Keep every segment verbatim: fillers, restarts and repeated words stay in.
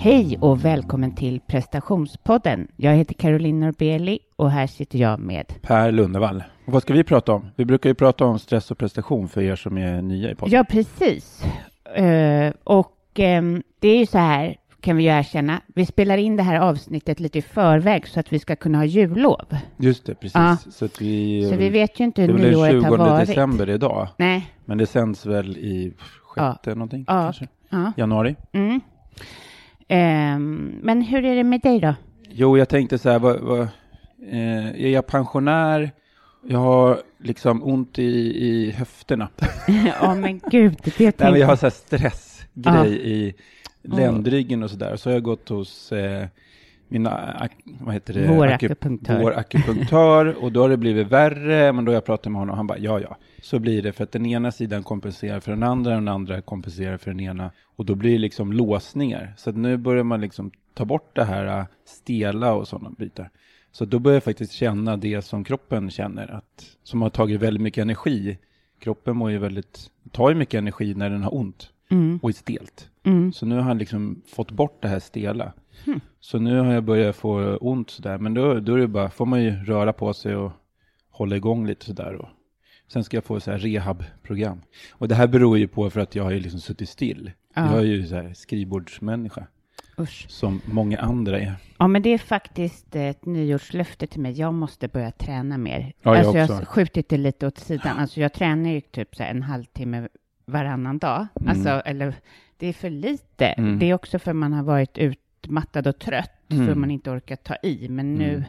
Hej och välkommen till prestationspodden. Jag heter Karolin Norbeli och här sitter jag med Per Lundervall. Och vad ska vi prata om? Vi brukar ju prata om stress och prestation för er som är nya i podden. Ja, precis. Uh, och um, det är ju så här, kan vi ju erkänna. Vi spelar in det här avsnittet lite i förväg så att vi ska kunna ha jullov. Just det, precis. Ja. Så, att vi, så vi vet ju inte hur nyåret har varit. Det är väl den tjugonde december idag. Nej. Men det sänds väl i sjätte ja. någonting ja. kanske? Ja. Januari? Mm. Um, men hur är det med dig då? Jo, jag tänkte så här, vad, vad, eh, är jag pensionär? Jag har liksom ont i, i höfterna. Ja, oh, men gud. Det jag, Nej, men jag har så här stressgrej ah. i ländryggen och sådär. Så har jag gått hos eh, min vad heter det? Vår akupunktör. Vår akupunktör. Och då har det blivit värre. Men då jag pratade med honom och han bara, ja, ja. Så blir det för att den ena sidan kompenserar för den andra och den andra kompenserar för den ena. Och då blir det liksom låsningar. Så att nu börjar man liksom ta bort det här stela och sådana bitar. Så då börjar jag faktiskt känna det som kroppen känner. Att, som har tagit väldigt mycket energi. Kroppen mår ju väldigt, tar ju mycket energi när den har ont. Mm. Och är stelt. Mm. Så nu har han liksom fått bort det här stela. Mm. Så nu har jag börjat få ont sådär. Men då, då är det bara, får man ju röra på sig och hålla igång lite sådär och sen ska jag få så här rehabprogram. Och det här beror ju på för att jag har ju liksom suttit still. Ja. Jag är ju så här skrivbordsmänniska. Usch. Som många andra är. Ja, men det är faktiskt ett nyårslöfte till mig. Jag måste börja träna mer. Ja, jag alltså också. Jag har skjutit det lite åt sidan. Alltså jag tränar ju typ så här en halvtimme varannan dag. Mm. Alltså, eller det är för lite. Mm. Det är också för man har varit utmattad och trött. Mm. För man inte orkar ta i. Men nu... Mm.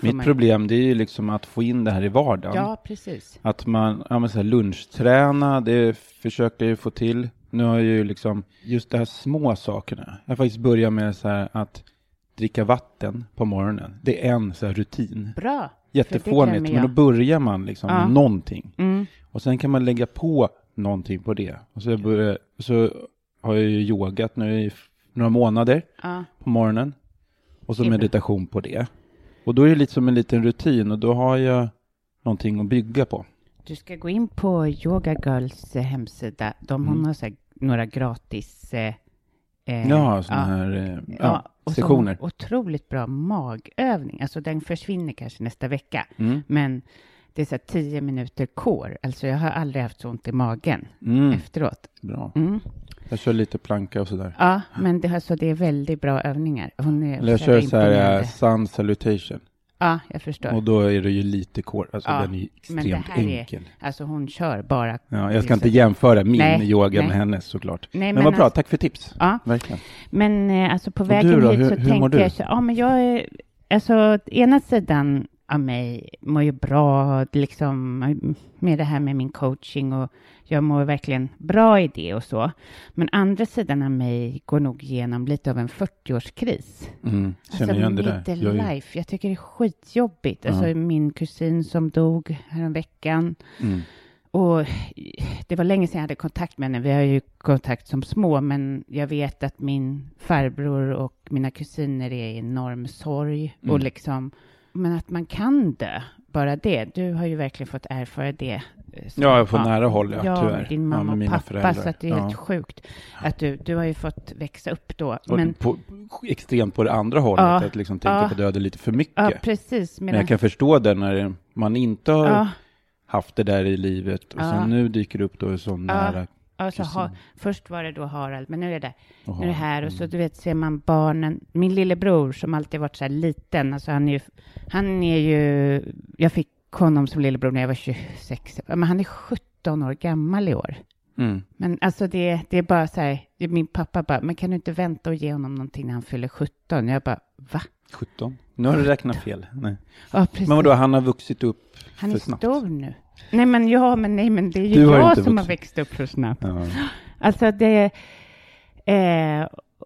Mitt man... problem det är ju liksom att få in det här i vardagen. Ja, precis. Att man, ja men så här lunchträna, det försöker jag ju få till. Nu har jag ju liksom just de här små sakerna. Jag faktiskt börjar med så här att dricka vatten på morgonen. Det är en så här rutin. Bra. Jättefånigt, men då börjar man liksom ja. med någonting. Mm. Och sen kan man lägga på någonting på det. Och så, jag börjar, så har jag ju yogat nu i några månader ja. på morgonen. Och så meditation på det. Och då är det lite som en liten rutin och då har jag någonting att bygga på. Du ska gå in på Yoga Girls hemsida. De mm. har några, så här, några gratis eh, Eh, ja, sådana ja, här eh, ja, och sessioner. Så otroligt bra magövning. Alltså den försvinner kanske nästa vecka. Mm. Men det är så här tio minuter core. Alltså jag har aldrig haft så ont i magen mm. efteråt. Bra. Mm. Jag kör lite planka och sådär. Ja, men det, alltså, det är väldigt bra övningar. Hon är jag kör så här uh, sun salutation. Ja, jag förstår. Och då är det ju lite core. Alltså ja, den är ju extremt enkel. Är, alltså hon kör bara. Ja, jag ska inte jämföra min nej, yoga nej. med hennes såklart. Nej, men, men vad alltså, bra, tack för tips. Ja. Verkligen. Men alltså på vägen hit hur, så hur tänker jag så, ja men jag är, alltså ena sidan av mig mår ju bra liksom med det här med min coaching och jag mår verkligen bra i det och så. Men andra sidan av mig går nog igenom lite av en fyrtioårskris. Mm, känner alltså, jag midlife. Jag, är... jag tycker det är skitjobbigt. Uh-huh. Alltså min kusin som dog häromveckan. Mm. Och det var länge sedan jag hade kontakt med henne. Vi har ju kontakt som små. Men jag vet att min farbror och mina kusiner är i enorm sorg. Mm. Och liksom... Men att man kan dö, bara det. Du har ju verkligen fått erfara det. Så, ja, jag får ja, nära håll, ja, ja, tyvärr. Din mamma ja, och pappa, föräldrar. Så att det är ja. helt sjukt. Att du, du har ju fått växa upp då. Men, på, extremt på det andra hållet, ja, att liksom tänka ja, på döden lite för mycket. Ja, precis. Men jag kan förstå det när man inte har ja, haft det där i livet. Och ja, så nu dyker det upp då så ja, nära. Alltså, ha, först var det då Harald, men nu är det, nu är det här. Och så du vet, ser man barnen. Min lillebror som alltid varit så här liten. Alltså han är ju, han är ju... Jag fick honom som lillebror när jag var tjugosex. Men han är sjutton år gammal i år. Mm. Men alltså det, det är bara så här... Min pappa bara, men kan du inte vänta och ge honom någonting när han fyller sjutton? Jag bara, va? sjutton? Nu har du räknat fel. Nej. Ja, men vadå, han har vuxit upp han för snabbt. Han är stor nu. Nej men, ja, men, nej, men det är ju jag som vuxit. har växt upp för snabbt. Ja. Alltså det... Eh,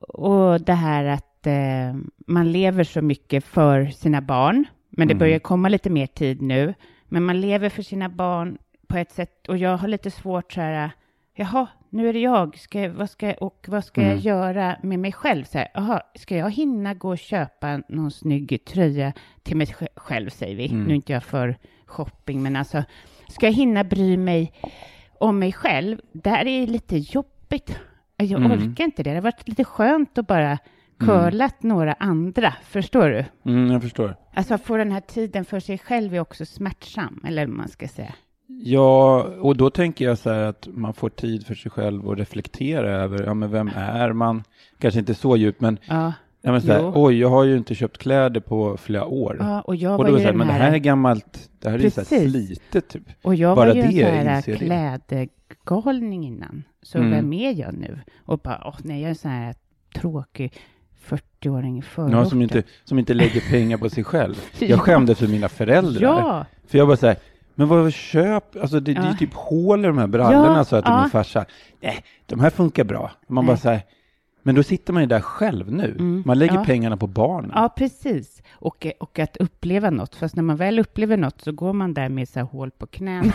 och det här att eh, man lever så mycket för sina barn. Men det mm. börjar komma lite mer tid nu. Men man lever för sina barn på ett sätt. Och jag har lite svårt så här... Jaha, nu är det jag. Ska, vad ska, och vad ska mm. jag göra med mig själv? Så här, aha, ska jag hinna gå och köpa någon snygg tröja till mig själv, säger vi. Mm. Nu är inte jag för shopping, men alltså... Ska jag hinna bry mig om mig själv? Där är det lite jobbigt. Jag mm. orkar inte det. Det har varit lite skönt att bara curlat mm. några andra. Förstår du? Mm, jag förstår. Alltså att få den här tiden för sig själv är också smärtsam. Eller vad man ska säga. Ja, och då tänker jag så här att man får tid för sig själv och reflektera över. Ja, men vem är man? Kanske inte så djupt, men... Ja. Ja, men så här, oj, jag har ju inte köpt kläder på flera år. Ja, och jag och då var ju så här, men här... det här är gammalt, det här Precis. är så här slitet typ. Och jag bara var ju det, en sån här klädgalning innan. Så mm. vem är jag nu? Och bara, åh nej, jag är en sån här tråkig fyrtioåring i förorten. Ja, som inte, som inte lägger pengar på sig själv. Jag skämdes för mina föräldrar. Ja. För jag bara så här, men vad köp? Alltså det, ja. det är typ hål i de här brallorna ja, så att ja. min farsa, nej, de här funkar bra. Man nej. bara så här, men då sitter man ju där själv nu. Mm, man lägger ja. pengarna på barnen. Ja, precis. Och, och att uppleva något. Fast när man väl upplever något så går man där med så här hål på knän.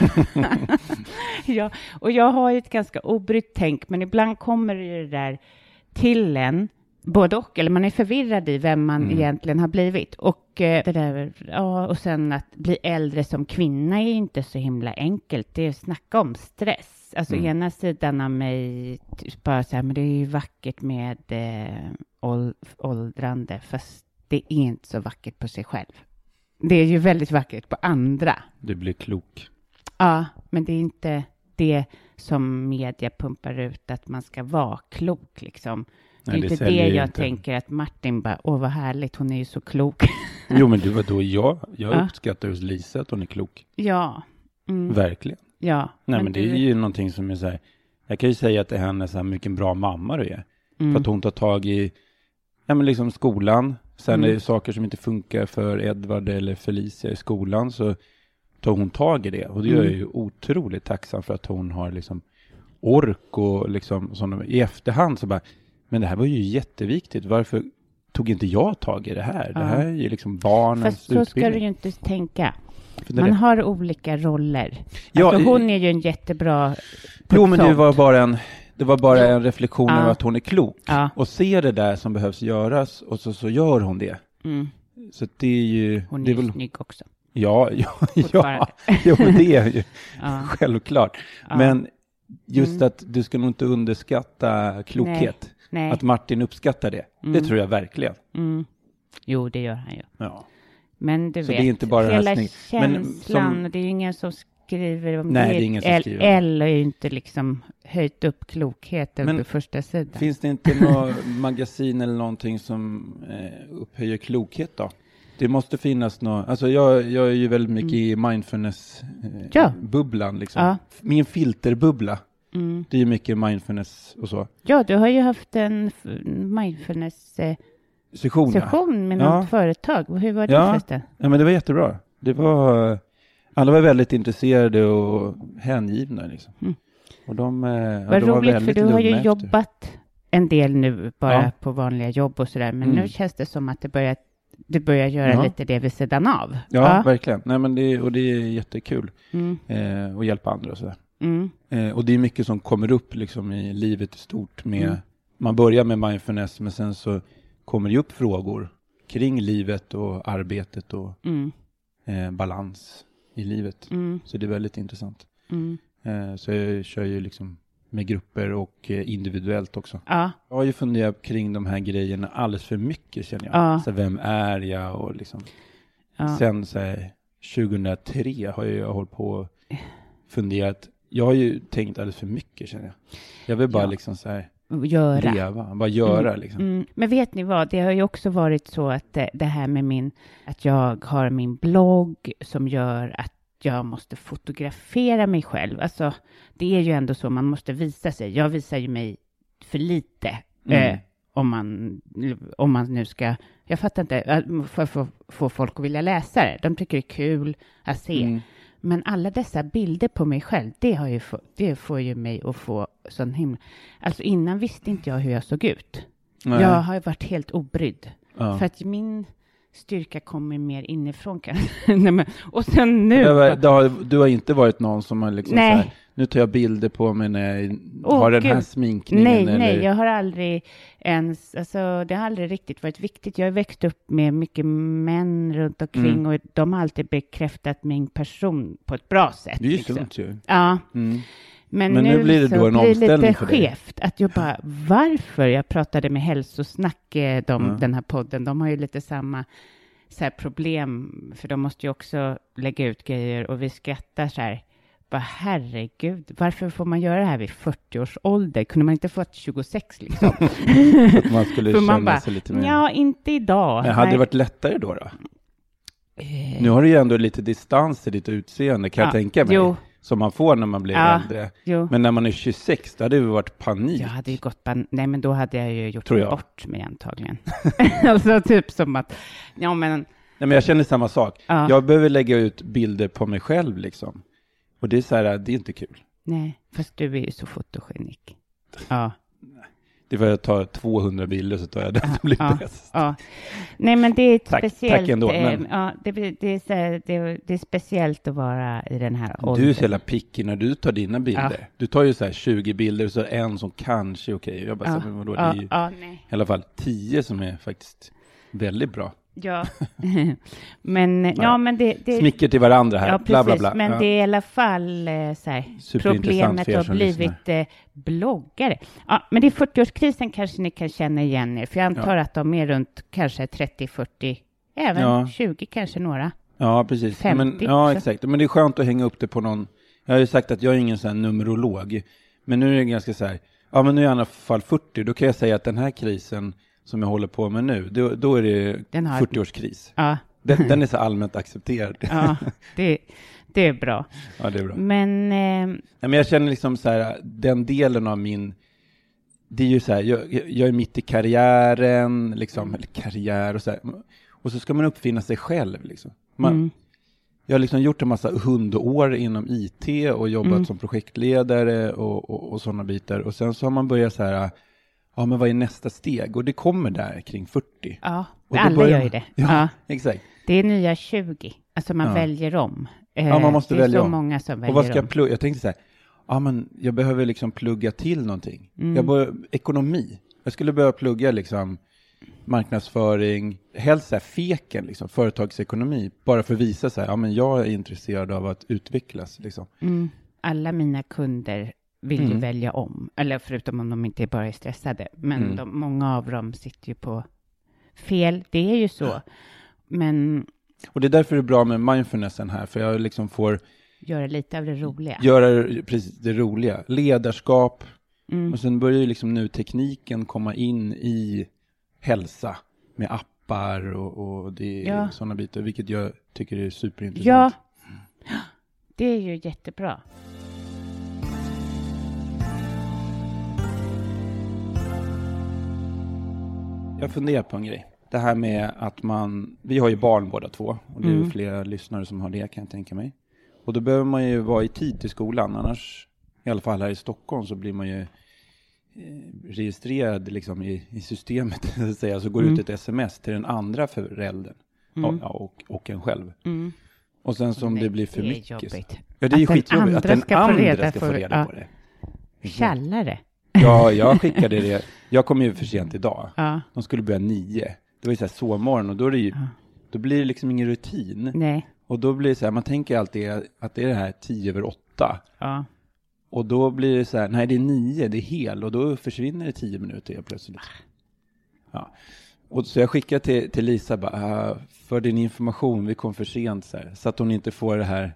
ja, och jag har ju ett ganska obrytt tänk. Men ibland kommer det där till en. Både och. Eller man är förvirrad i vem man mm. egentligen har blivit. Och, eh, det där, ja, och sen att bli äldre som kvinna är inte så himla enkelt. Det är att snacka om stress. Alltså mm. ena sidan av mig bara så här, men det är ju vackert med eh, åld, åldrande, fast det är inte så vackert på sig själv. Det är ju väldigt vackert på andra. Du blir klok. Ja, men det är inte det som media pumpar ut att man ska vara klok liksom. Det är Nej, det inte det jag inte. tänker att Martin bara, åh vad härligt, hon är ju så klok. Jo men du var då jag, jag ja. uppskattar hos Lisa att hon är klok. Ja. Mm. Verkligen. Ja, Nej men, men det du... är ju någonting som är så här, jag kan ju säga att det henne så här mycket bra mamma du är. Mm. För att hon tar tag i ja, men liksom skolan. Sen mm. är det saker som inte funkar för Edvard eller Felicia i skolan så tar hon tag i det. Och det mm. gör jag ju otroligt tacksam för att hon har liksom ork och liksom sådana, i efterhand så bara, men det här var ju jätteviktigt. Varför tog inte jag tag i det här? Ja. Det här är ju liksom barnens utbildning. Fast så utbildning. ska du ju inte tänka. Man det. har olika roller. Ja, alltså hon är ju en jättebra... Jo, men det var bara en, det var bara en reflektion över ja. att hon är klok. Ja. Och ser det där som behövs göras och så, så gör hon det. Mm. Så det är ju... Hon det är ju väl... snygg också. Ja, ja, ja. Jo, det är ju ja. självklart. Ja. Men just mm. att du ska nog inte underskatta klokhet. Nej. Att Martin uppskattar det. Mm. Det tror jag verkligen. Mm. Jo, det gör han ju. Ja. Men du så vet, det är inte bara hela röstning. Känslan, men som, det är ju ingen som skriver om nej, det. det är ingen som skriver. L är ju inte liksom höjt upp klokheten på första sidan. Finns det inte något magasin eller någonting som eh, upphöjer klokhet då? Det måste finnas något. Alltså jag, jag är ju väldigt mycket mm. i mindfulness-bubblan. Eh, ja. liksom. ja. Min filterbubbla. Mm. Det är ju mycket mindfulness och så. Ja, du har ju haft en mindfulness eh, session, session med ja. något företag. Hur var det ja. förresten? Ja, men det var jättebra. Det var, alla var väldigt intresserade och hängivna. Liksom. Mm. Och de, eh, vad de roligt, var för du har ju efter. jobbat en del nu bara ja. på vanliga jobb och sådär. Men mm. nu känns det som att det börjar, det börjar göra ja. lite det vid sidan av. Ja, ja. verkligen. Nej, men det, och det är jättekul mm. eh, att hjälpa andra och sådär. Mm. Eh, och det är mycket som kommer upp liksom, i livet i stort med, mm. man börjar med mindfulness, men sen så kommer det upp frågor kring livet och arbetet och mm. eh, balans i livet, mm. så det är väldigt intressant. mm. eh, så jag kör ju liksom med grupper och eh, individuellt också. ja. Jag har ju funderat kring de här grejerna alldeles för mycket, känner jag. ja. Så vem är jag och liksom ja. sen så här, tjugohundratre har jag hållit på och funderat. Jag har ju tänkt alldeles för mycket, känner jag. Jag vill bara ja. liksom så här göra. leva, bara göra mm. liksom. Mm. Men vet ni vad, det har ju också varit så att det här med min, att jag har min blogg som gör att jag måste fotografera mig själv. Alltså det är ju ändå så, man måste visa sig. Jag visar ju mig för lite. Mm. Eh, om man, om man nu ska, jag fattar inte, för att få, få folk att vilja läsa det. De tycker det är kul att se. Mm. Men alla dessa bilder på mig själv, det, har ju få, det får ju mig att få sån himla... Alltså innan visste inte jag hur jag såg ut. Nej. Jag har ju varit helt obrydd. Ja. För att min styrka kommer mer inifrån. Och sen nu... Var, det har, du har inte varit någon som har liksom... Nej. Så här, nu tar jag bilder på mig när jag oh, har den här gud. sminkningen. Nej, eller... nej, jag har aldrig ens... Alltså, det har aldrig riktigt varit viktigt. Jag har växt upp med mycket män runt omkring. Mm. Och de har alltid bekräftat min person på ett bra sätt. Det är ju liksom. Sunt ju. Ja. Mm. Men, Men nu, nu blir det då en omställning lite för dig. Skevt att jag bara, varför? Jag pratade med Hälsosnack, de, mm. den här podden. De har ju lite samma... så här problem, för de måste ju också lägga ut grejer, och vi skrattar så här, bara herregud, varför får man göra det här vid fyrtio års ålder? Kunde man inte få ett tjugosex liksom? Att man skulle känna man bara, sig lite mer. Ja, inte idag. Men hade Nej. det varit lättare då då? Eh. Nu har du ju ändå lite distans i ditt utseende, kan ja. jag tänka mig. Jo. Som man får när man blir ja, äldre. Jo. Men när man är tjugosex, då hade det varit panik. Jag hade ju gått pan- Nej, men då hade jag ju gjort jag. bort mig antagligen. Alltså typ som att... Ja, men... Nej, men jag känner samma sak. Ja. Jag behöver lägga ut bilder på mig själv liksom. Och det är så här, det är inte kul. Nej, fast du är ju så fotogenik. Ja. Det var att ta tvåhundra bilder, så tar jag den som blir ja, bäst. Ja. Nej, men det är tack, speciellt. Tack ändå, men... eh, ja, det, det, är så här, det, det är speciellt att vara i den här åldern. Du är så jävla picky när du tar dina bilder. Ja. Du tar ju så här tjugo bilder, och så är det en som kanske är okej. Jag bara, ja. så, men vadå, ja, det är ju ja, nej. i alla fall tio som är faktiskt väldigt bra. Ja, men, ja. Ja, men det, det... Smicker till varandra här. Ja, precis, bla, bla, bla. Men ja. det är i alla fall så här, problemet har blivit eh, bloggare. Ja, men det är fyrtioårskrisen, kanske ni kan känna igen er. För jag antar ja. att de är runt kanske trettio fyrtio, även ja. tjugo kanske några. Ja, precis. femtio, men, ja, exakt. Men det är skönt att hänga upp det på någon. Jag har ju sagt att jag är ingen sån här numerolog. Men nu är det ganska så här, ja men nu är jag i alla fall fyrtio. Då kan jag säga att den här krisen... som jag håller på med nu, då, då är det fyrtioårskris. Ja. Den, den är så allmänt accepterad. Ja, det, det är bra. Ja, det är bra. Men, eh... ja, men jag känner liksom så här, den delen av min, det är ju så här, jag, jag är mitt i karriären, liksom, eller karriär och så här. Och så ska man uppfinna sig själv, liksom. Man, mm. Jag har liksom gjort en massa hundår inom I T och jobbat mm. som projektledare och, och, och sådana bitar. Och sen så har man börjat så här... Ja, men vad är nästa steg? Och det kommer där kring fyrtio. Ja, och alla börjar... gör ju det. Ja, ja, exakt. Det är nya tjugo. Alltså man ja. väljer om. Ja, man måste det välja om. Det är så om. många som väljer om. Och vad ska om. jag plugga? Jag tänkte så här, ja men jag behöver liksom plugga till någonting. Mm. Jag bör... Ekonomi. Jag skulle börja plugga liksom marknadsföring, helst så här feken liksom, företagsekonomi. Bara för att visa så här, ja men jag är intresserad av att utvecklas liksom. Mm. Alla mina kunder vill mm. ju välja om. Eller förutom om de inte bara är stressade. Men mm. de, många av dem sitter ju på fel. Det är ju så. Men... Och det är därför det är bra med mindfulnessen här. För jag liksom får... Göra lite av det roliga. Göra precis det roliga. Ledarskap. Mm. Och sen börjar ju liksom nu tekniken komma in i hälsa. Med appar och, och det är ja. sådana bitar. Vilket jag tycker är superintressant. Ja, det är ju jättebra. Jag funderar på en grej. Det här med att man... Vi har ju barn båda två. Och det är mm. flera lyssnare som har det, kan jag tänka mig. Och då behöver man ju vara i tid till skolan. Annars, i alla fall här i Stockholm, så blir man ju registrerad liksom i, i systemet. Så att säga. Så går mm. ut ett sms till den andra föräldern. Mm. Ja, och, och en själv. Mm. Och sen som det, det blir för det mycket. Jobbigt. Ja, det är ju skitjobbigt. Att den andra ska få reda på det. Källare. Ja, jag skickade det. Jag kom ju för sent idag. Ja. De skulle börja nio. Det var ju så här sovmorgon och då, är det ju, ja. då blir det liksom ingen rutin. Nej. Och då blir det så här, man tänker alltid att det är det här tio över åtta. Ja. Och då blir det så här, nej det är nio, det är hel. Och då försvinner det tio minuter helt plötsligt. Ja. Och så jag skickade till, till Lisa, bara, för din information, vi kom för sent. Så, här, så att hon inte får det här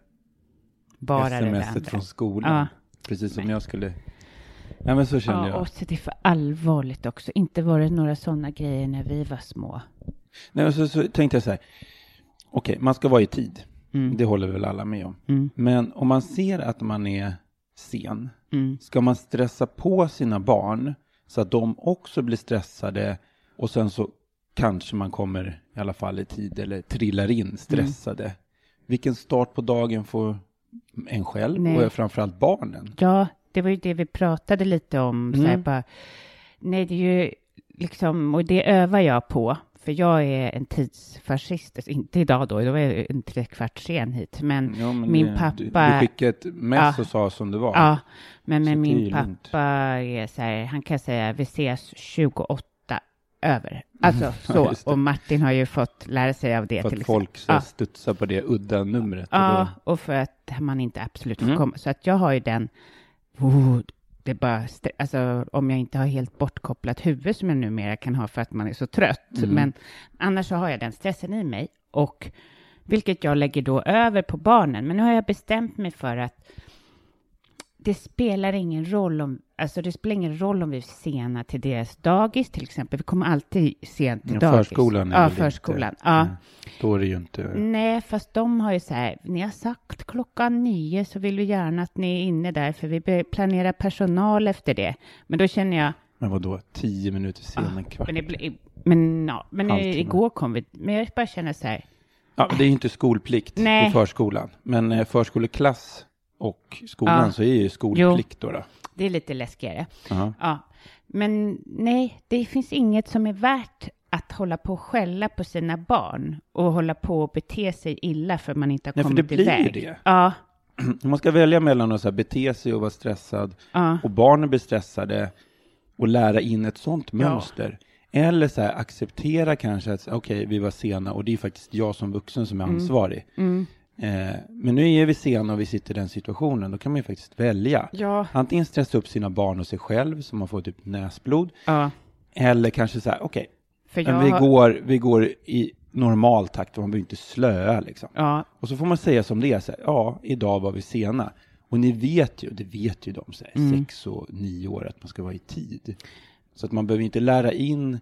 bara smset det från skolan. Ja. Precis som nej. jag skulle... Ja, men så känner ja, jag. Och så det är för allvarligt också. Inte var det några sådana grejer när vi var små. Nej, men så, så tänkte jag så här. Okej, okay, man ska vara i tid. Mm. Det håller väl alla med om. Mm. Men om man ser att man är sen. Mm. Ska man stressa på sina barn. Så att de också blir stressade. Och sen så kanske man kommer i alla fall i tid. Eller trillar in stressade. Mm. Vilken start på dagen får en själv. Nej. Och framförallt barnen. Ja. Det var ju det vi pratade lite om. Mm. Så här bara, nej, det är ju liksom, och det övar jag på. För jag är en tidsfascist. Alltså, inte idag då, då var jag en trekvart sen hit. Men, ja, men min det, pappa... Du, du skickade ett mess ja, och sa som det var. Ja, men, men min pappa är så här, han kan säga, vi ses tjugoåtta över. Alltså så. Och Martin har ju fått lära sig av det. För att folk ja. studsar på det udda numret. Ja, och, då... och för att man inte absolut får mm. komma. Så att jag har ju den... Oh, det är bara st- alltså, om jag inte har helt bortkopplat huvud som jag numera kan ha för att man är så trött. Mm. Men annars så har jag den stressen i mig. Och vilket jag lägger då över på barnen. Men nu har jag bestämt mig för att det spelar ingen roll om, alltså det spelar ingen roll om vi är sena till deras dagis till exempel. Vi kommer alltid sent till dagis. Förskolan är ja, förskolan. Inte, ja. Då är det ju inte... Nej, fast de har ju så här, ni har sagt klockan nio så vill vi gärna att ni är inne där för vi planerar personal efter det. Men då känner jag... Men vadå? Tio minuter sen, ja, en kvart? Men, det, men, ja, men igår kom vi... Men jag bara känner så här... Ja, det är ju inte skolplikt nej. i förskolan. Men förskoleklass... Och skolan ja. så är ju skolplikt jo, då, då. Det är lite läskigare. Uh-huh. Ja. Men nej, det finns inget som är värt att hålla på och skälla på sina barn. Och hålla på och bete sig illa för man inte har nej, kommit iväg. Nej, för det blir ju det. Ja. Man ska välja mellan att så här, bete sig och vara stressad. Ja. Och barnen blir stressade. Och lära in ett sånt mönster. Ja. Eller så här, acceptera kanske att okej, okay, vi var sena. Och det är faktiskt jag som vuxen som är ansvarig. Mm. Mm. Men nu är vi sena och vi sitter i den situationen. Då kan man ju faktiskt välja ja. antingen stressa upp sina barn och sig själv så man får typ näsblod ja. eller kanske så här, okej okay, jag... vi, går, vi går i normal takt och man behöver inte slöa liksom. ja. Och så får man säga som det är så här, ja, idag var vi sena. Och ni vet ju, det vet ju de så här, mm. sex och nio år att man ska vara i tid. Så att man behöver inte lära in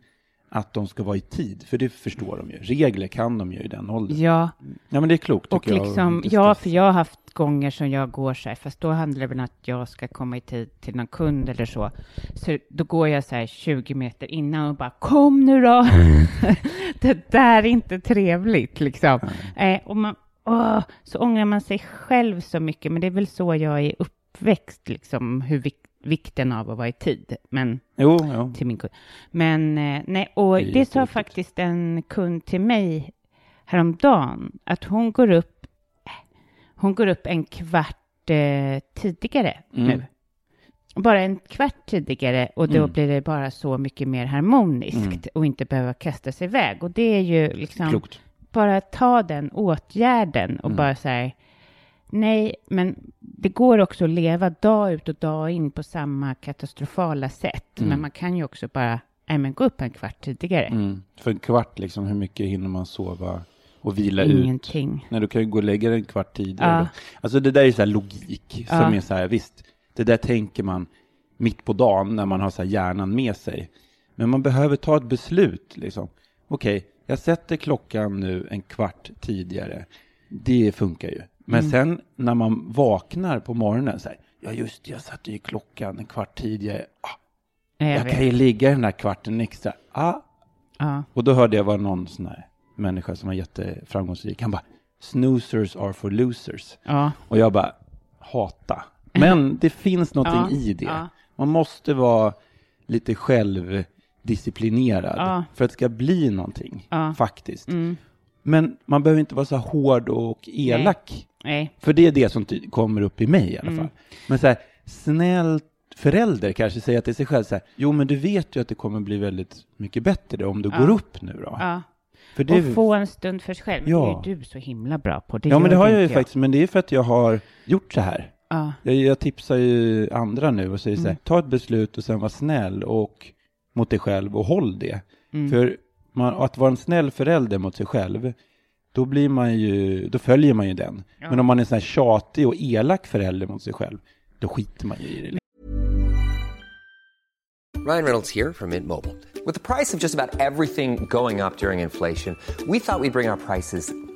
att de ska vara i tid. För det förstår de ju. Regler kan de ju i den åldern. Ja. Ja, men det är klokt tycker och liksom, jag. Ja, för jag har haft gånger som jag går så här. Fast då handlar det väl om att jag ska komma i tid till någon kund eller så. Så då går jag så här tjugo meter innan och bara, kom nu då! Mm. Det där är inte trevligt liksom. Mm. Eh, och man, åh, så ångrar man sig själv så mycket. Men det är väl så jag är uppväxt liksom. Hur viktigt. Vikten av att vara i tid. Men, jo, ja. till min kund. Men nej, och det, det sa faktiskt en kund till mig häromdagen. Att hon går upp hon går upp en kvart eh, tidigare mm. nu. Bara en kvart tidigare. Och då mm. blir det bara så mycket mer harmoniskt. Mm. Och inte behöva kasta sig iväg. Och det är ju liksom... Klokt. Bara ta den åtgärden och mm. bara så här... Nej, men det går också att leva dag ut och dag in på samma katastrofala sätt. Mm. Men man kan ju också bara nej, men gå upp en kvart tidigare. Mm. För en kvart, liksom, hur mycket hinner man sova och vila Ingenting. ut? Ingenting. Nej, du kan ju gå och lägga en kvart tidigare. Ja. Alltså det där är så här logik som ja. är så här, visst, det där tänker man mitt på dagen när man har så här hjärnan med sig. Men man behöver ta ett beslut, liksom. Okej, okay, jag sätter klockan nu en kvart tidigare. Det funkar ju. Men mm. sen när man vaknar på morgonen så här, ja just det, jag satte ju klockan en kvart tidigare. Ah, jag jag kan ju ligga den där kvarten extra. Ah. Ah. Och då hörde jag var någon sån här människa som var jätteframgångsrik. Han bara, snoozers are for losers. Ah. Och jag bara, hata. Men det finns någonting ah. i det. Ah. Man måste vara lite självdisciplinerad ah. för att det ska bli någonting ah. faktiskt. Mm. Men man behöver inte vara så hård och elak. Nej. Nej. För det är det som ty- kommer upp i mig i alla fall. Mm. Men så här, snäll förälder kanske säger till sig själv så här, jo men du vet ju att det kommer bli väldigt mycket bättre om du ja. går upp nu då. Ja. För det och är... få en stund för sig själv. Ja. Det är du så himla bra på. Det ja men det har jag, jag ju faktiskt, men det är för att jag har gjort så här. Ja. Jag, jag tipsar ju andra nu och säger mm. så här, ta ett beslut och sen var snäll och mot dig själv och håll det. Mm. För man, att vara en snäll förälder mot sig själv, då blir man ju, då följer man ju den. Ja. Men om man är så här tjatig och elak förälder mot sig själv, då skiter man ju i det. Ryan Reynolds here from Mint Mobile. With the price of just about everything going up during inflation, we thought we'd bring our prices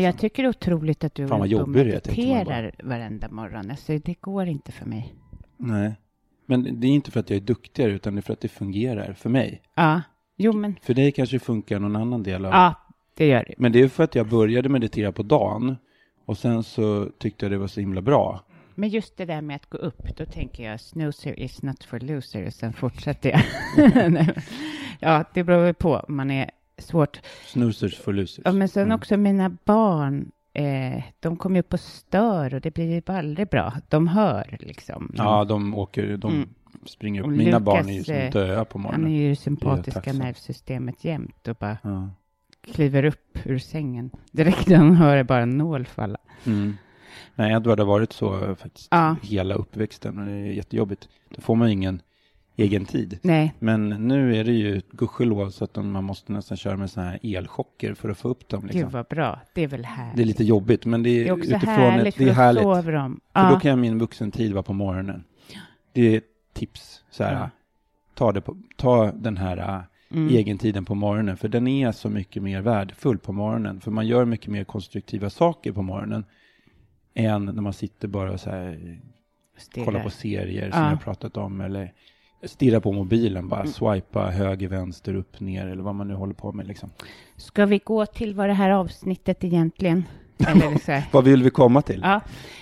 Jag tycker det är otroligt att du mediterar varenda morgon. Alltså, det går inte för mig. Nej, men det är inte för att jag är duktigare utan det är för att det fungerar för mig. Ja, jo men... För dig kanske funkar någon annan del av... Ja, det gör det. Men det är för att jag började meditera på dagen och sen så tyckte jag det var så himla bra. Men just det där med att gå upp, då tänker jag snoozer is not for loser och sen fortsätter jag. Ja, det beror väl på man är... svårt. Snusers för lusers. Ja, men sen mm. också mina barn, eh, de kommer ju på stör och det blir ju aldrig bra. De hör liksom. De, ja, de åker, de mm. springer upp. Och mina Lukas, barn är ju som döda på morgonen. Han är ju det sympatiska det nervsystemet jämt och bara ja. kliver upp ur sängen. Direkt när han hör bara en nål falla. Mm. Nej, jag hade varit så faktiskt ja. hela uppväxten och det är jättejobbigt. Då får man ingen egen tid. Nej. Men nu är det ju gudskelov så att de, man måste nästan köra med såna här elchocker för att få upp dem. Liksom. Gud vad bra. Det är väl härligt. Det är lite jobbigt men det är, det är också utifrån härligt ett, det är härligt. För att sova dem. För ja. då kan jag min vuxentid vara på morgonen. Det är tips. Så här, ja. ta, det på, ta den här mm. egentiden på morgonen. För den är så mycket mer värdefull på morgonen. För man gör mycket mer konstruktiva saker på morgonen än när man sitter bara och så här, kollar på serier som ja. jag pratat om eller stirra på mobilen, bara swipa höger, vänster, upp, ner eller vad man nu håller på med liksom. Ska vi gå till vad det här avsnittet egentligen? Eller så här. Vad vill vi komma till? Ja.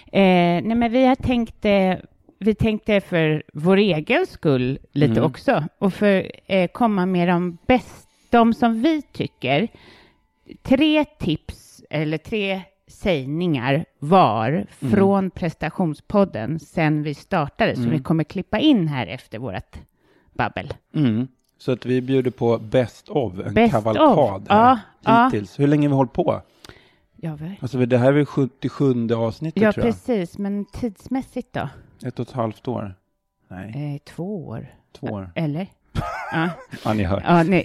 Eh, nej men vi har tänkt, eh, vi tänkte för vår egen skull lite mm. också och för eh, komma med de bästa, de som vi tycker, tre tips eller tre sägningar var från mm. prestationspodden sen vi startade. Mm. Så vi kommer klippa in här efter vårt babbel. Mm. Så att vi bjuder på best of, en best kavalkad. Ja, hittills. Ja. Hur länge har vi hållit på? Ja, väl. Alltså det här är sjuttiosjunde avsnittet, ja, tror jag. Ja, precis. Men tidsmässigt då? Ett och ett halvt år? Nej. Eh, två år. Två år. Eller? Ja. Ja, ni hör. Ja, ni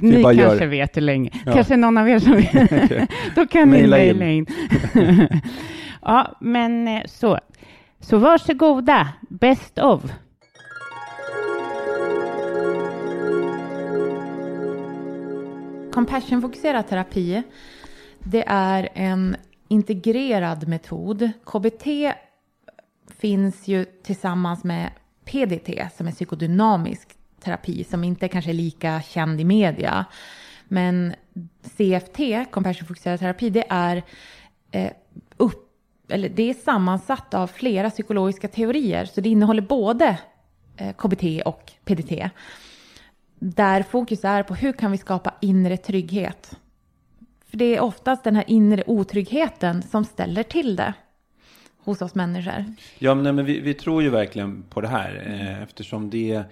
ni kanske gör. Vet hur länge. Ja. Kanske någon av er som vet. Okay. Då kan ni mejla in. Ja, men så. Så varsågoda. Best of. Compassion-fokuserad terapi, det är en integrerad metod. K B T finns ju tillsammans med P D T som är psykodynamisk terapi som inte kanske är lika känd i media. Men C F T, compassion-fokuserad terapi, det är, eh, upp, eller det är sammansatt av flera psykologiska teorier. Så det innehåller både eh, K B T och P D T. Där fokus är på hur kan vi skapa inre trygghet. För det är oftast den här inre otryggheten som ställer till det hos oss människor. Ja, men, nej, men vi, vi tror ju verkligen på det här. Eh, eftersom det eh,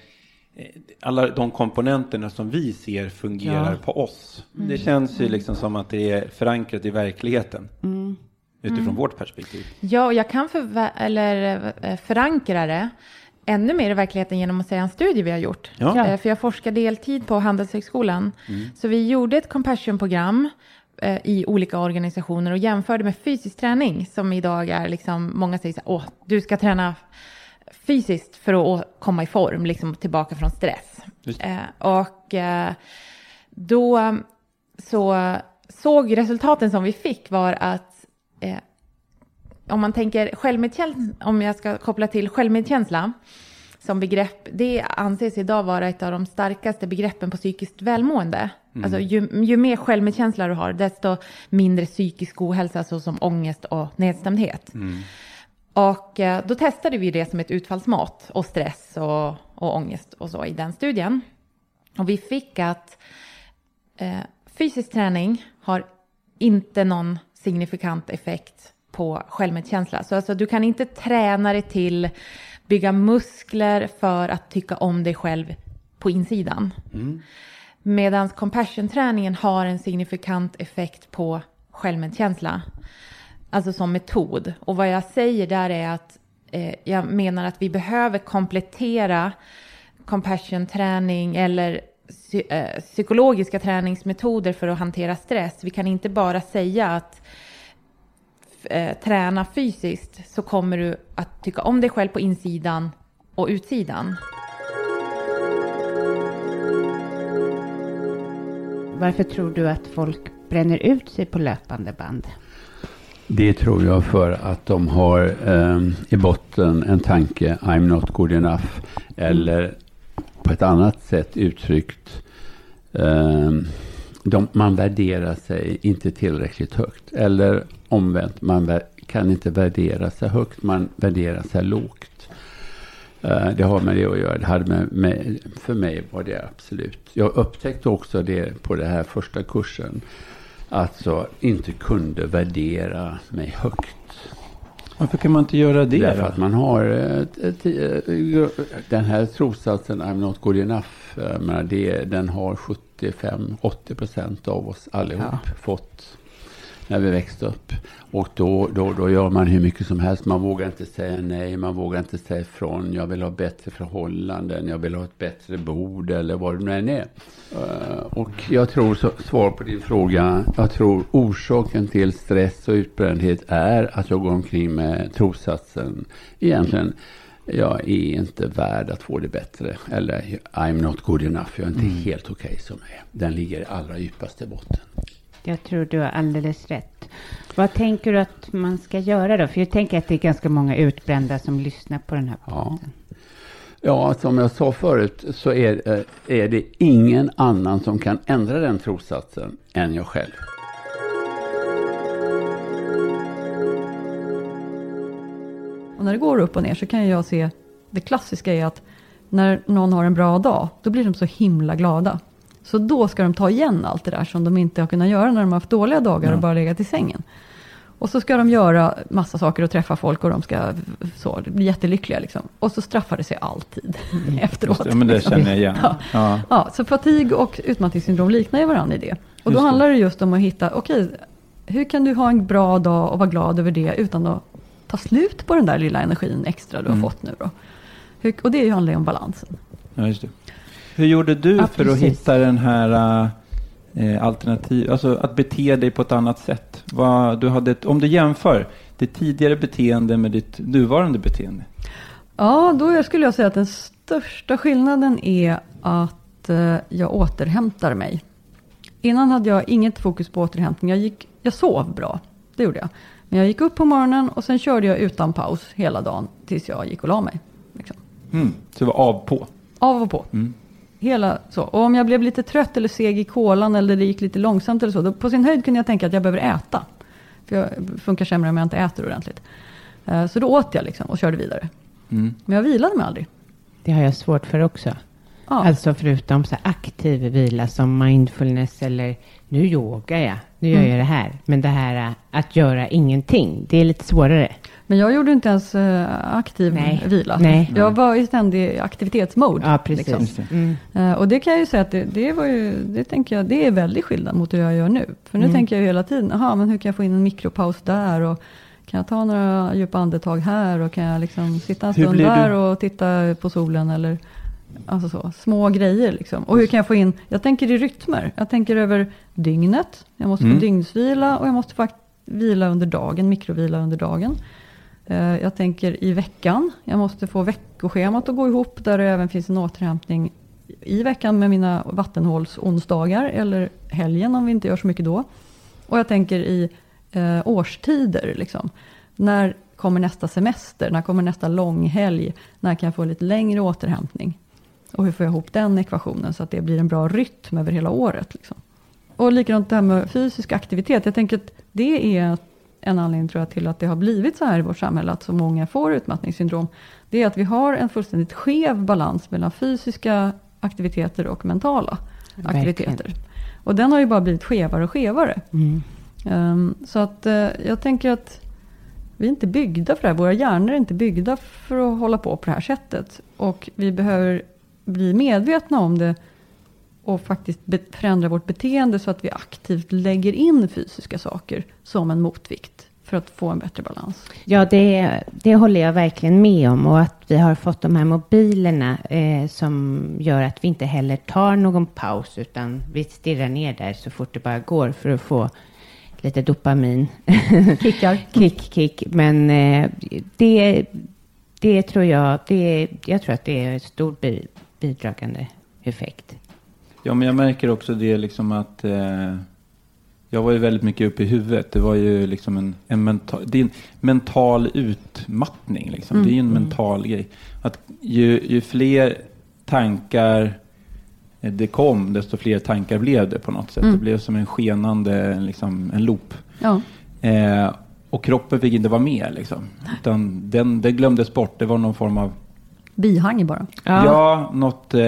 alla de komponenterna som vi ser fungerar ja. på oss. Mm. Det känns ju liksom som att det är förankrat i verkligheten. Mm. Utifrån mm. vårt perspektiv. Ja, och jag kan förvä- eller förankra det ännu mer i verkligheten genom att säga en studie vi har gjort. Ja. För jag forskar deltid på Handelshögskolan. Mm. Så vi gjorde ett compassion-program i olika organisationer och jämförde med fysisk träning som idag är liksom, många säger så här, åh, du ska träna fysiskt för att komma i form, liksom tillbaka från stress. Eh, och eh, då så såg resultaten som vi fick var att eh, om man tänker självmedkänsla, om jag ska koppla till självmedkänsla som begrepp, det anses idag vara ett av de starkaste begreppen på psykiskt välmående. Mm. Alltså ju, ju mer självmedkänsla du har, desto mindre psykisk ohälsa såsom ångest och nedstämdhet. Mm. Och då testade vi det som ett utfallsmått och stress och, och ångest och så i den studien. Och vi fick att eh, fysisk träning har inte någon signifikant effekt på självmedkänsla. Så alltså, du kan inte träna dig till bygga muskler för att tycka om dig själv på insidan. Mm. Medan compassion-träningen har en signifikant effekt på självmedkänsla. Alltså som metod. Och vad jag säger där är att eh, jag menar att vi behöver komplettera compassion-träning eller psy- eh, psykologiska träningsmetoder för att hantera stress. Vi kan inte bara säga att eh, träna fysiskt så kommer du att tycka om dig själv på insidan och utsidan. Varför tror du att folk bränner ut sig på löpande band? Det tror jag för att de har eh, i botten en tanke, I'm not good enough, eller på ett annat sätt uttryckt, eh, de, man värderar sig inte tillräckligt högt, eller omvänt, man vä- kan inte värdera sig högt, man värderar sig lågt. Eh, det har med det att göra, det hade med, med, för mig var det absolut. Jag upptäckte också det på den här första kursen. Alltså inte kunde värdera mig högt. Varför kan man inte göra det? Därför att man har ett, ett, ett, den här trossatsen I'm not good enough, men det, den har sjuttiofem till åttio procent av oss allihop ja. fått när vi växte upp. Och då, då, då gör man hur mycket som helst. Man vågar inte säga nej, man vågar inte säga ifrån. Jag vill ha bättre förhållanden, jag vill ha ett bättre bord eller vad det nu än är. Uh, och jag tror, så, svar på din fråga, jag tror orsaken till stress och utbrändhet är att jag går omkring med trossatsen. Egentligen, jag är inte värd att få det bättre. Eller I'm not good enough, jag är inte mm. helt okej okay som jag är. Den ligger i allra djupaste botten. Jag tror du har alldeles rätt. Vad tänker du att man ska göra då? För jag tänker att det är ganska många utbrända som lyssnar på den här podden. Ja, ja som jag sa förut så är, är det ingen annan som kan ändra den trossatsen än jag själv. Och när det går upp och ner så kan jag se, det klassiska är att när någon har en bra dag, då blir de så himla glada. Så då ska de ta igen allt det där som de inte har kunnat göra när de har haft dåliga dagar och bara legat i sängen. Och så ska de göra massa saker och träffa folk och de ska så, bli jättelyckliga. Liksom. Och så straffar det sig alltid mm. efteråt. Ja, men det liksom. Känner jag igen. Ja. Ja. Ja, så fatig och utmattningssyndrom liknar ju varandra i det. Och just då handlar det. det just om att hitta, okej, okay, hur kan du ha en bra dag och vara glad över det utan att ta slut på den där lilla energin extra du mm. har fått nu då? Hur, och det handlar ju om balansen. Ja, just det. Hur gjorde du ja, för precis. att hitta den här... Uh... alternativ, alltså att bete dig på ett annat sätt. Vad du hade ett, om du jämför ditt tidigare beteende med ditt nuvarande beteende. Ja, då skulle jag säga att den största skillnaden är att jag återhämtar mig. Innan hade jag inget fokus på återhämtning. Jag gick, jag sov bra, det gjorde jag. Men jag gick upp på morgonen och sen körde jag utan paus hela dagen tills jag gick och la mig. Liksom. Mm, så det var av på? Av och på. Mm. Hela så. Och om jag blev lite trött eller seg i kolan eller det gick lite långsamt eller så, då på sin höjd kunde jag tänka att jag behöver äta. För jag funkar sämre om jag inte äter ordentligt. Så då åt jag liksom och körde vidare. Mm. Men jag vilade mig aldrig. Det har jag svårt för också. Ja. Alltså förutom så aktiv vila som mindfulness eller nu yogar jag, nu gör mm. jag det här. Men det här att göra ingenting, det är lite svårare. Men jag gjorde inte ens aktiv Nej. vila. Nej. Jag var i ständig aktivitetsmode. Ja, precis. Liksom. Mm. Och det kan jag ju säga att det, det var ju, det tänker jag, det är väldigt skillnad mot hur jag gör nu. För nu mm. tänker jag ju hela tiden, aha, men hur kan jag få in en mikropaus där och kan jag ta några djupa andetag här och kan jag liksom sitta en stund där och titta på solen eller alltså så, små grejer liksom. Och hur kan jag få in, jag tänker i rytmer, jag tänker över dygnet, jag måste mm. få dygnsvila och jag måste faktiskt vila under dagen, mikrovila under dagen. Jag tänker i veckan, jag måste få veckoschemat att gå ihop där det även finns en återhämtning i veckan med mina vattenhålsonsdagar eller helgen om vi inte gör så mycket då. Och jag tänker i eh, årstider liksom. När kommer nästa semester? När kommer nästa långhelg? När kan jag få lite längre återhämtning? Och hur får jag ihop den ekvationen så att det blir en bra rytm över hela året liksom. Och likadant det här med fysisk aktivitet. Jag tänker att det är en anledning tror jag till att det har blivit så här i vårt samhälle att så många får utmattningssyndrom. Det är att vi har en fullständigt skev balans mellan fysiska aktiviteter och mentala Verkligen. aktiviteter. Och den har ju bara blivit skevare och skevare. Mm. Um, så att uh, jag tänker att vi är inte byggda för det här. Våra hjärnor är inte byggda för att hålla på på det här sättet. Och vi behöver bli medvetna om det och faktiskt förändra vårt beteende så att vi aktivt lägger in fysiska saker som en motvikt för att få en bättre balans. Ja, det, det håller jag verkligen med om. Och att vi har fått de här mobilerna eh, som gör att vi inte heller tar någon paus utan vi stirrar ner där så fort det bara går för att få lite dopamin. Kickar. kick, kick. Men eh, det, det tror jag, det, jag tror att det är en stor bi- bidragande effekt. Ja, men jag märker också det liksom att eh, jag var ju väldigt mycket uppe i huvudet. Det var ju liksom en, en, mental, det är en mental utmattning. Liksom. Mm. Det är ju en mental mm. grej. Att ju, ju fler tankar det kom, desto fler tankar blev det på något sätt. Mm. Det blev som en skenande liksom, en loop. Ja. Eh, och kroppen fick inte vara med. Liksom. Utan den, den glömdes bort. Det var någon form av bihang bara. Ja, ja något eh,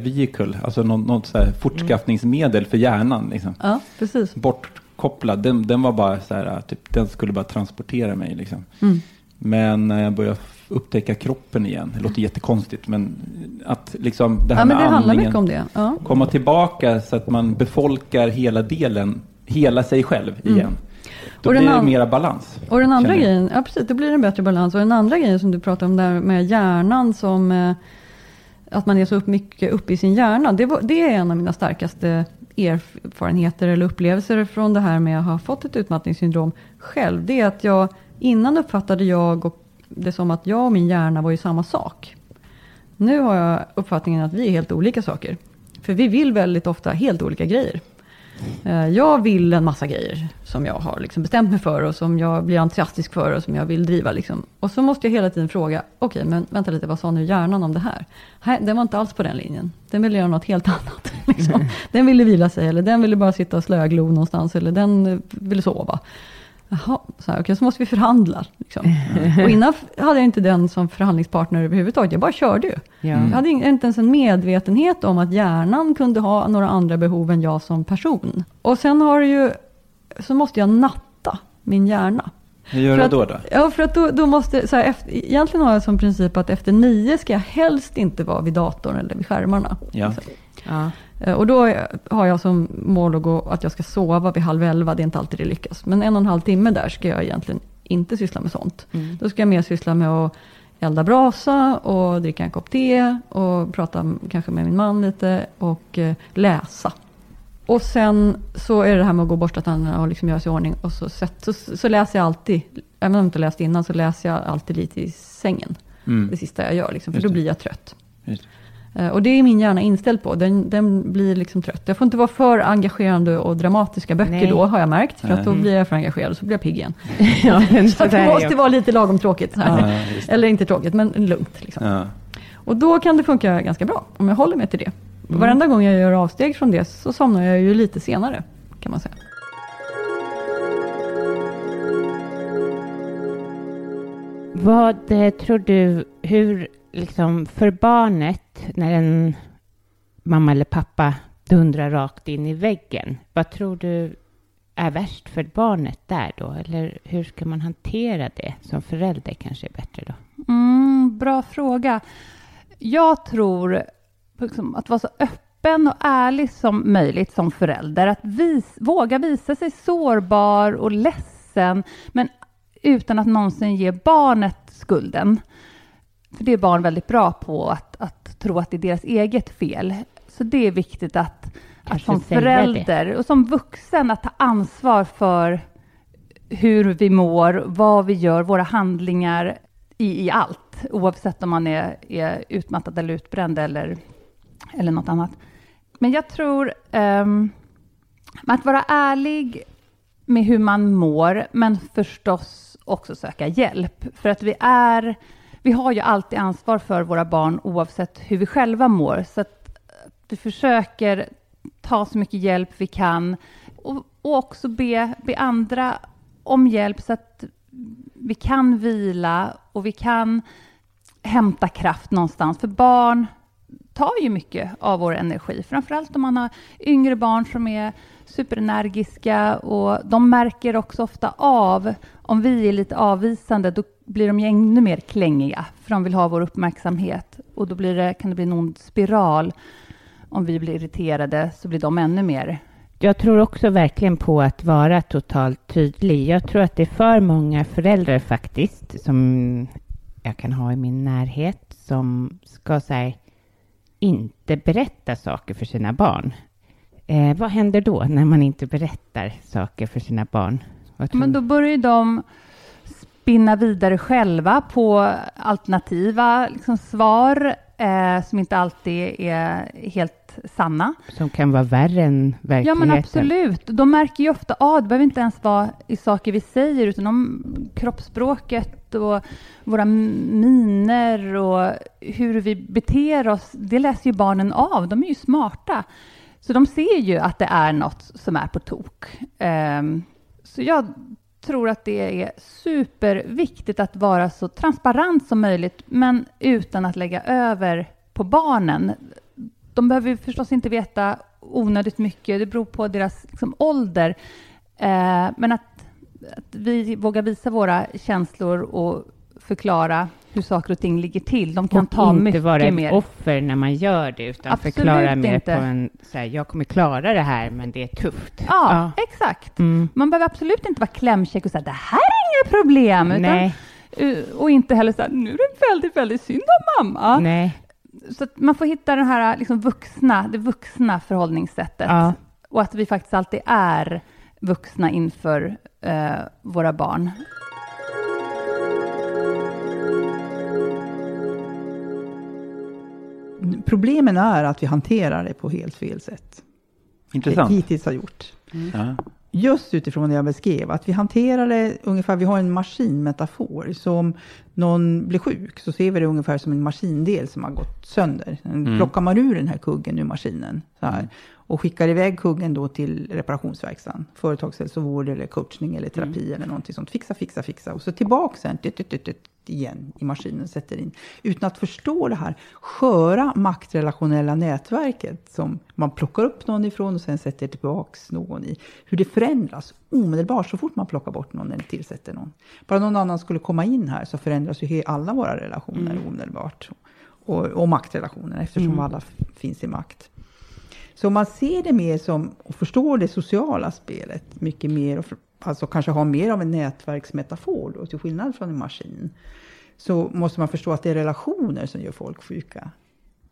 vehicle, alltså något, något så här fortskaffningsmedel för hjärnan. Liksom. Ja, precis. Bortkopplad, den, den var bara så här, typ, den skulle bara transportera mig. Liksom. Mm. Men när jag började upptäcka kroppen igen, det låter jättekonstigt, men att liksom det här ja, med men det handlar mycket om det. Ja. Komma tillbaka så att man befolkar hela delen, hela sig själv igen. Mm. Då och blir det an- mera balans. Och den andra grejen, ja precis, då blir det en bättre balans. Och den andra grejen som du pratar om där med hjärnan som eh, att man är så upp, mycket uppe i sin hjärna. Det, var, det är en av mina starkaste erfarenheter eller upplevelser från det här med att ha fått ett utmattningssyndrom själv. Det är att jag, innan uppfattade jag och det som att jag och min hjärna var ju samma sak. Nu har jag uppfattningen att vi är helt olika saker. För vi vill väldigt ofta helt olika grejer. Jag vill en massa grejer som jag har liksom bestämt mig för och som jag blir entusiastisk för och som jag vill driva. Liksom. Och så måste jag hela tiden fråga, okej okay, men vänta lite, vad sa nu hjärnan om det här? Nej, den var inte alls på den linjen. Den ville göra något helt annat. Liksom. Den ville vila sig eller den ville bara sitta och slöglo någonstans eller den ville sova. Jaha, så, här, okay, så måste vi förhandla. Liksom. Och innan hade jag inte den som förhandlingspartner överhuvudtaget. Jag bara körde ju. Ja. Jag hade inte ens en medvetenhet om att hjärnan kunde ha några andra behov än jag som person. Och sen har det ju, så måste jag natta min hjärna. Hur gör du då då? Ja, för att då, då måste, så här, efter, egentligen har jag som princip att efter nio ska jag helst inte vara vid datorn eller vid skärmarna. Ja. Ja. Och då har jag som mål att, gå, att jag ska sova vid halv elva, det är inte alltid det lyckas. Men en och en halv timme där ska jag egentligen inte syssla med sånt. Mm. Då ska jag mer syssla med att elda brasa och dricka en kopp te och prata kanske med min man lite och läsa. Och sen så är det här med att gå och borsta tänderna och liksom göra sig i ordning. Och så, så, så läser jag alltid, även om jag inte läst innan, så läser jag alltid lite i sängen. Mm. Det sista jag gör, liksom, för då blir jag trött. Just det. Och det är min hjärna inställd på. Den, den blir liksom trött. Jag får inte vara för engagerande och dramatiska böcker. Nej. Då har jag märkt. För att då blir jag för engagerad och så blir jag pigg igen. Ja, så att det måste vara lite lagom tråkigt. Här. Ja, eller inte tråkigt, men lugnt. Liksom. Ja. Och då kan det funka ganska bra om jag håller mig till det. Mm. Varenda gång jag gör avsteg från det så somnar jag ju lite senare, kan man säga. Vad eh, tror du, hur liksom för barnet när en mamma eller pappa dundrar rakt in i väggen, vad tror du är värst för barnet där då? Eller hur ska man hantera det som förälder kanske är bättre då? Mm, bra fråga. Jag tror... att vara så öppen och ärlig som möjligt som förälder. Att vis, våga visa sig sårbar och ledsen. Men utan att någonsin ge barnet skulden. För det är barn väldigt bra på att, att tro att det är deras eget fel. Så det är viktigt att, att som förälder och som vuxen att ta ansvar för hur vi mår, vad vi gör, våra handlingar i, i allt. Oavsett om man är, är utmattad eller utbränd eller... eller något annat. Men jag tror um, att vara ärlig med hur man mår, men förstås också söka hjälp. För att vi är, vi har ju alltid ansvar för våra barn oavsett hur vi själva mår. Så att vi försöker ta så mycket hjälp vi kan och, och också be, be andra om hjälp så att vi kan vila och vi kan hämta kraft någonstans. För barn tar ju mycket av vår energi. Framförallt om man har yngre barn som är superenergiska. Och de märker också ofta av. Om vi är lite avvisande. Då blir de ju ännu mer klängiga. För de vill ha vår uppmärksamhet. Och då blir det, kan det bli någon spiral. Om vi blir irriterade så blir de ännu mer. Jag tror också verkligen på att vara totalt tydlig. Jag tror att det är för många föräldrar faktiskt. Som jag kan ha i min närhet. Som ska säga. Inte berätta saker för sina barn. Eh, vad händer då när man inte berättar saker för sina barn? Men då börjar de spinna vidare själva på alternativa liksom, svar eh, som inte alltid är helt sanna. Som kan vara värre än verkligheten. Ja men absolut. De märker ju ofta att ah, det behöver inte ens vara i saker vi säger utan om kroppsspråket. Och våra miner och hur vi beter oss, det läser ju barnen av. De är ju smarta. Så de ser ju att det är något som är på tok. Så jag tror att det är superviktigt att vara så transparent som möjligt, men utan att lägga över på barnen. De behöver förstås inte veta onödigt mycket. Det beror på deras liksom, ålder. Men att Att vi vågar visa våra känslor och förklara hur saker och ting ligger till. De kan och ta mycket mer. Inte vara ett offer när man gör det utan absolut förklara mer inte. På en så här, jag kommer klara det här men det är tufft. Ja, ja. Exakt. Mm. Man behöver absolut inte vara klämkäck och säga det här är inga problem. Utan, och inte heller säga nu är det väldigt, väldigt synd om mamma. Nej. Så att man får hitta den här, liksom, vuxna, det vuxna förhållningssättet. Ja. Och att vi faktiskt alltid är vuxna inför eh, våra barn. Problemen är att vi hanterar det på helt fel sätt. Intressant. Det hittills har gjort. Mm. Ja. Just utifrån det jag beskrev. Att vi hanterar det ungefär. Vi har en maskinmetafor. Så om någon blir sjuk så ser vi det ungefär som en maskindel som har gått sönder. Mm. Plockar man ur den här kuggen ur maskinen. Så här. Och skickar iväg kuggen då till reparationsverkstaden. Företagshälsovård eller coachning eller terapi mm. eller någonting sånt. Fixa, fixa, fixa. Och så tillbaka sen. igen i maskinen och sätter in. Utan att förstå det här sköra maktrelationella nätverket som man plockar upp någon ifrån och sen sätter tillbaka någon i. Hur det förändras omedelbart så fort man plockar bort någon eller tillsätter någon. Bara någon annan skulle komma in här så förändras ju alla våra relationer mm. omedelbart. Och, och maktrelationerna eftersom mm. alla f- finns i makt. Så man ser det mer som och förstår det sociala spelet mycket mer och alltså kanske ha mer av en nätverksmetafor då, till skillnad från en maskin. Så måste man förstå att det är relationer som gör folk sjuka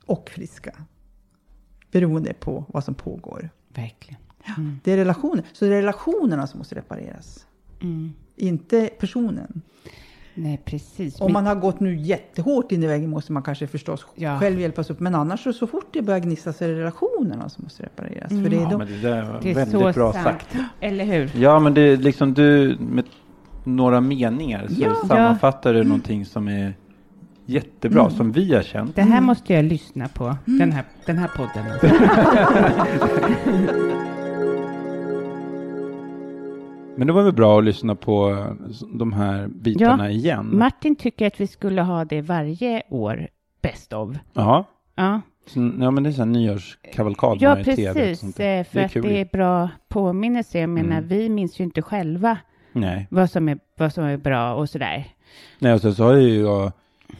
och friska. Beroende på vad som pågår. Verkligen. Mm. Ja, det är relationer. Så det är relationerna som måste repareras. Mm. Inte personen. Nej, precis. Om man har gått nu jättehårt in i vägen måste man kanske förstås ja. själv hjälpas upp. Men annars så, så fort det börjar gnissa sig relationerna som måste repareras. Mm. För det är, ja, de... men det där var det är väldigt bra sant. sagt. Eller hur? Ja, men det är liksom du med några meningar så ja. sammanfattar du ja. någonting som är jättebra, mm. som vi har känt. Det här mm. måste jag lyssna på, mm. den, här, den här podden. Men det var väl bra att lyssna på de här bitarna ja, igen. Martin tycker att vi skulle ha det varje år, best of. Jaha. Ja. Så, ja, men det är så här nyårskavalkad. Ja, precis. T V, sånt. För det är att kul. Det är bra påminnelse. Jag menar, mm. vi minns ju inte själva Nej. Vad, som är, vad som är bra och sådär. Nej, och så, så har ju jag,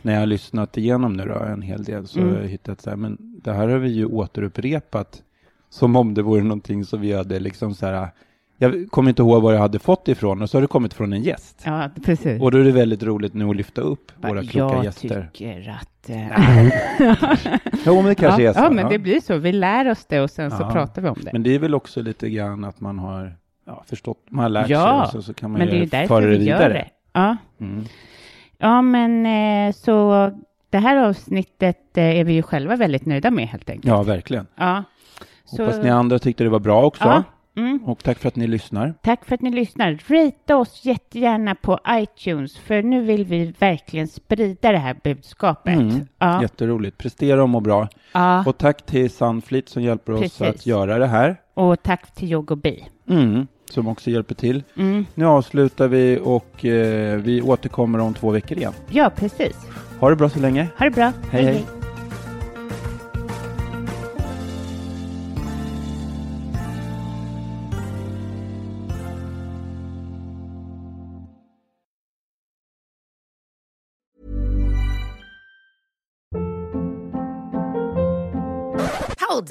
när jag har lyssnat igenom nu då, en hel del så mm. har jag hittat så här, men det här har vi ju återupprepat som om det vore någonting som vi hade liksom så här... Jag kommer inte ihåg vad jag hade fått ifrån och så har det kommit från en gäst. Ja, precis. Och då är det väldigt roligt nu att lyfta upp Va, våra kloka jag gäster. Jag tycker att... Äh... jo, men det kanske ja, är så. Ja, men ja. det blir så. Vi lär oss det och sen ja. så pratar vi om det. Men det är väl också lite grann att man har ja, förstått, man har lärt ja, sig och så, så kan man ju föra det vidare. Ja. Mm. ja, men så det här avsnittet är vi ju själva väldigt nöjda med helt enkelt. Ja, verkligen. Ja. Hoppas så... ni andra tyckte det var bra också. Ja. Mm. Och tack för att ni lyssnar. Tack för att ni lyssnar. Rita oss jättegärna på iTunes. För nu vill vi verkligen sprida det här budskapet. Mm. Ja. Jätteroligt. Prestera och må bra. Ja. Och tack till Sunfleet som hjälper Precis. oss att göra det här. Och tack till Yogobi. Mm. Som också hjälper till. Mm. Nu avslutar vi och eh, vi återkommer om två veckor igen. Ja, precis. Ha det bra så länge. Ha det bra. Hej, hej. hej. Hold